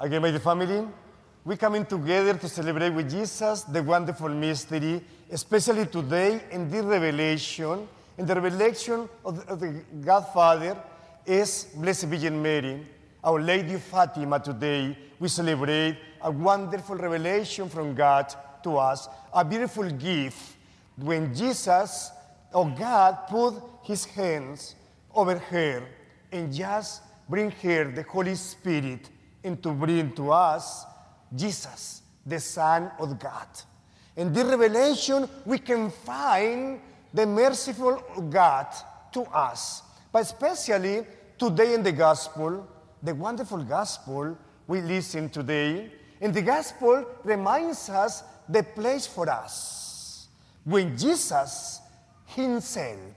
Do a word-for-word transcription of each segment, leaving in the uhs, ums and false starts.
Again, my dear family, we come in together to celebrate with Jesus the wonderful mystery, especially today in the revelation, in the revelation of the, of the Godfather is Blessed Virgin Mary, Our Lady of Fatima. Today we celebrate a wonderful revelation from God to us, a beautiful gift when Jesus, or God, put his hands over her and just bring her the Holy Spirit and to bring to us Jesus, the Son of God. In this revelation, we can find the merciful God to us, but especially today in the gospel, the wonderful gospel we listen today. And the gospel reminds us the place for us when Jesus himself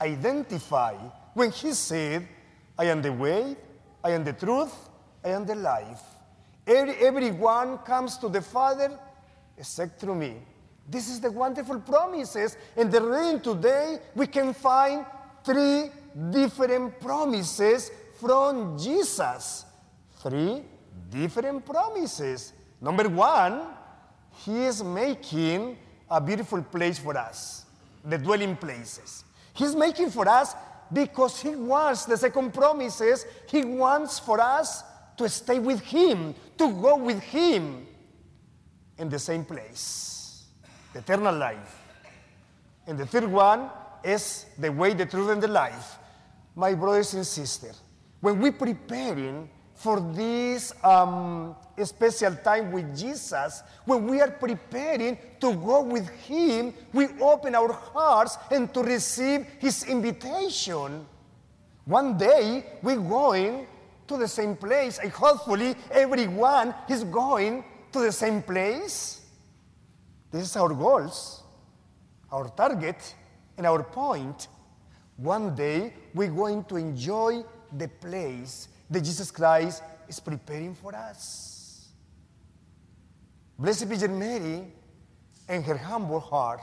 identified, when he said, I am the way, I am the truth, I am the life. Every, everyone comes to the Father except through me. This is the wonderful promises. In the reading today, we can find three different promises from Jesus. Three different promises. Number one, he is making a beautiful place for us, the dwelling places. He's making for us because he wants, the second promise is, he wants for us to stay with him, to go with him in the same place, the eternal life. And the third one is the way, the truth, and the life. My brothers and sisters, when we're preparing for this um, special time with Jesus, when we are preparing to go with him, we open our hearts and to receive his invitation. One day, we're going to the same place, and hopefully everyone is going to the same place. This is our goals, our target, and our point. One day, we're going to enjoy the place that Jesus Christ is preparing for us. Blessed Virgin Mary and her humble heart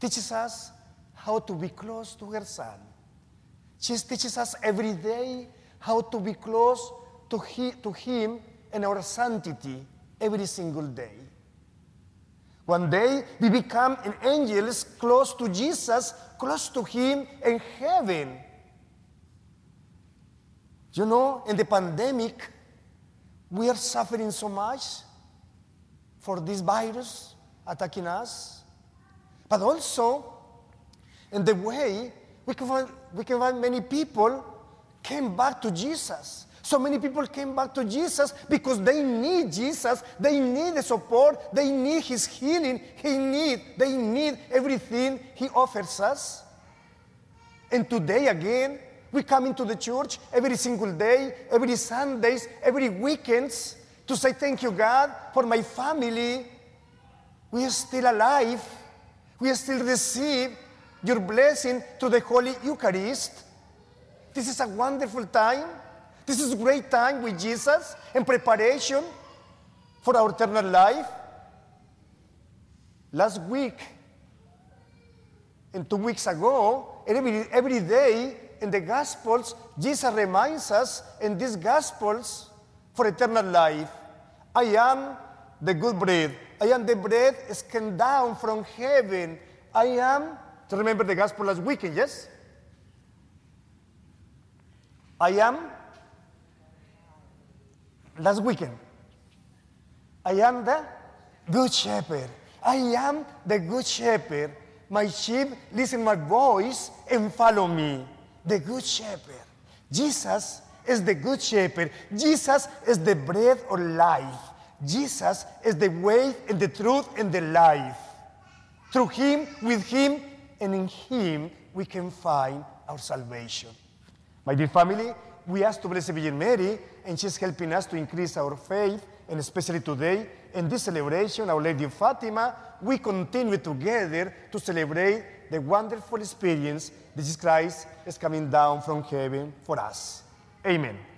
teaches us how to be close to her Son. She teaches us every day how to be close to, he, to him and our sanctity every single day. One day, we become an angels close to Jesus, close to him and heaven. You know, in the pandemic, we are suffering so much for this virus attacking us. But also, in the way, we can find, we can find many people came back to Jesus. So many people came back to Jesus because they need Jesus, they need the support, they need his healing, he need, they need everything he offers us. And today again, we come into the church every single day, every Sundays, every weekends to say, thank you, God, for my family. We are still alive. We still receive your blessing through the Holy Eucharist. This is a wonderful time. This is a great time with Jesus in preparation for our eternal life. Last week and two weeks ago, every, every day, in the Gospels, Jesus reminds us in these Gospels for eternal life. I am the good bread. I am the bread that came down from heaven. I am, do you remember the Gospel last weekend, yes? I am, last weekend, I am the good shepherd. I am the good shepherd. My sheep listen my voice and follow me. The good shepherd. Jesus is the good shepherd. Jesus is the bread of life. Jesus is the way and the truth and the life. Through him, with him, and in him, we can find our salvation. My dear family, we ask to Blessed Virgin Mary, and she's helping us to increase our faith, and especially today, in this celebration, Our Lady of Fatima, we continue together to celebrate the wonderful experience that Jesus Christ is coming down from heaven for us. Amen.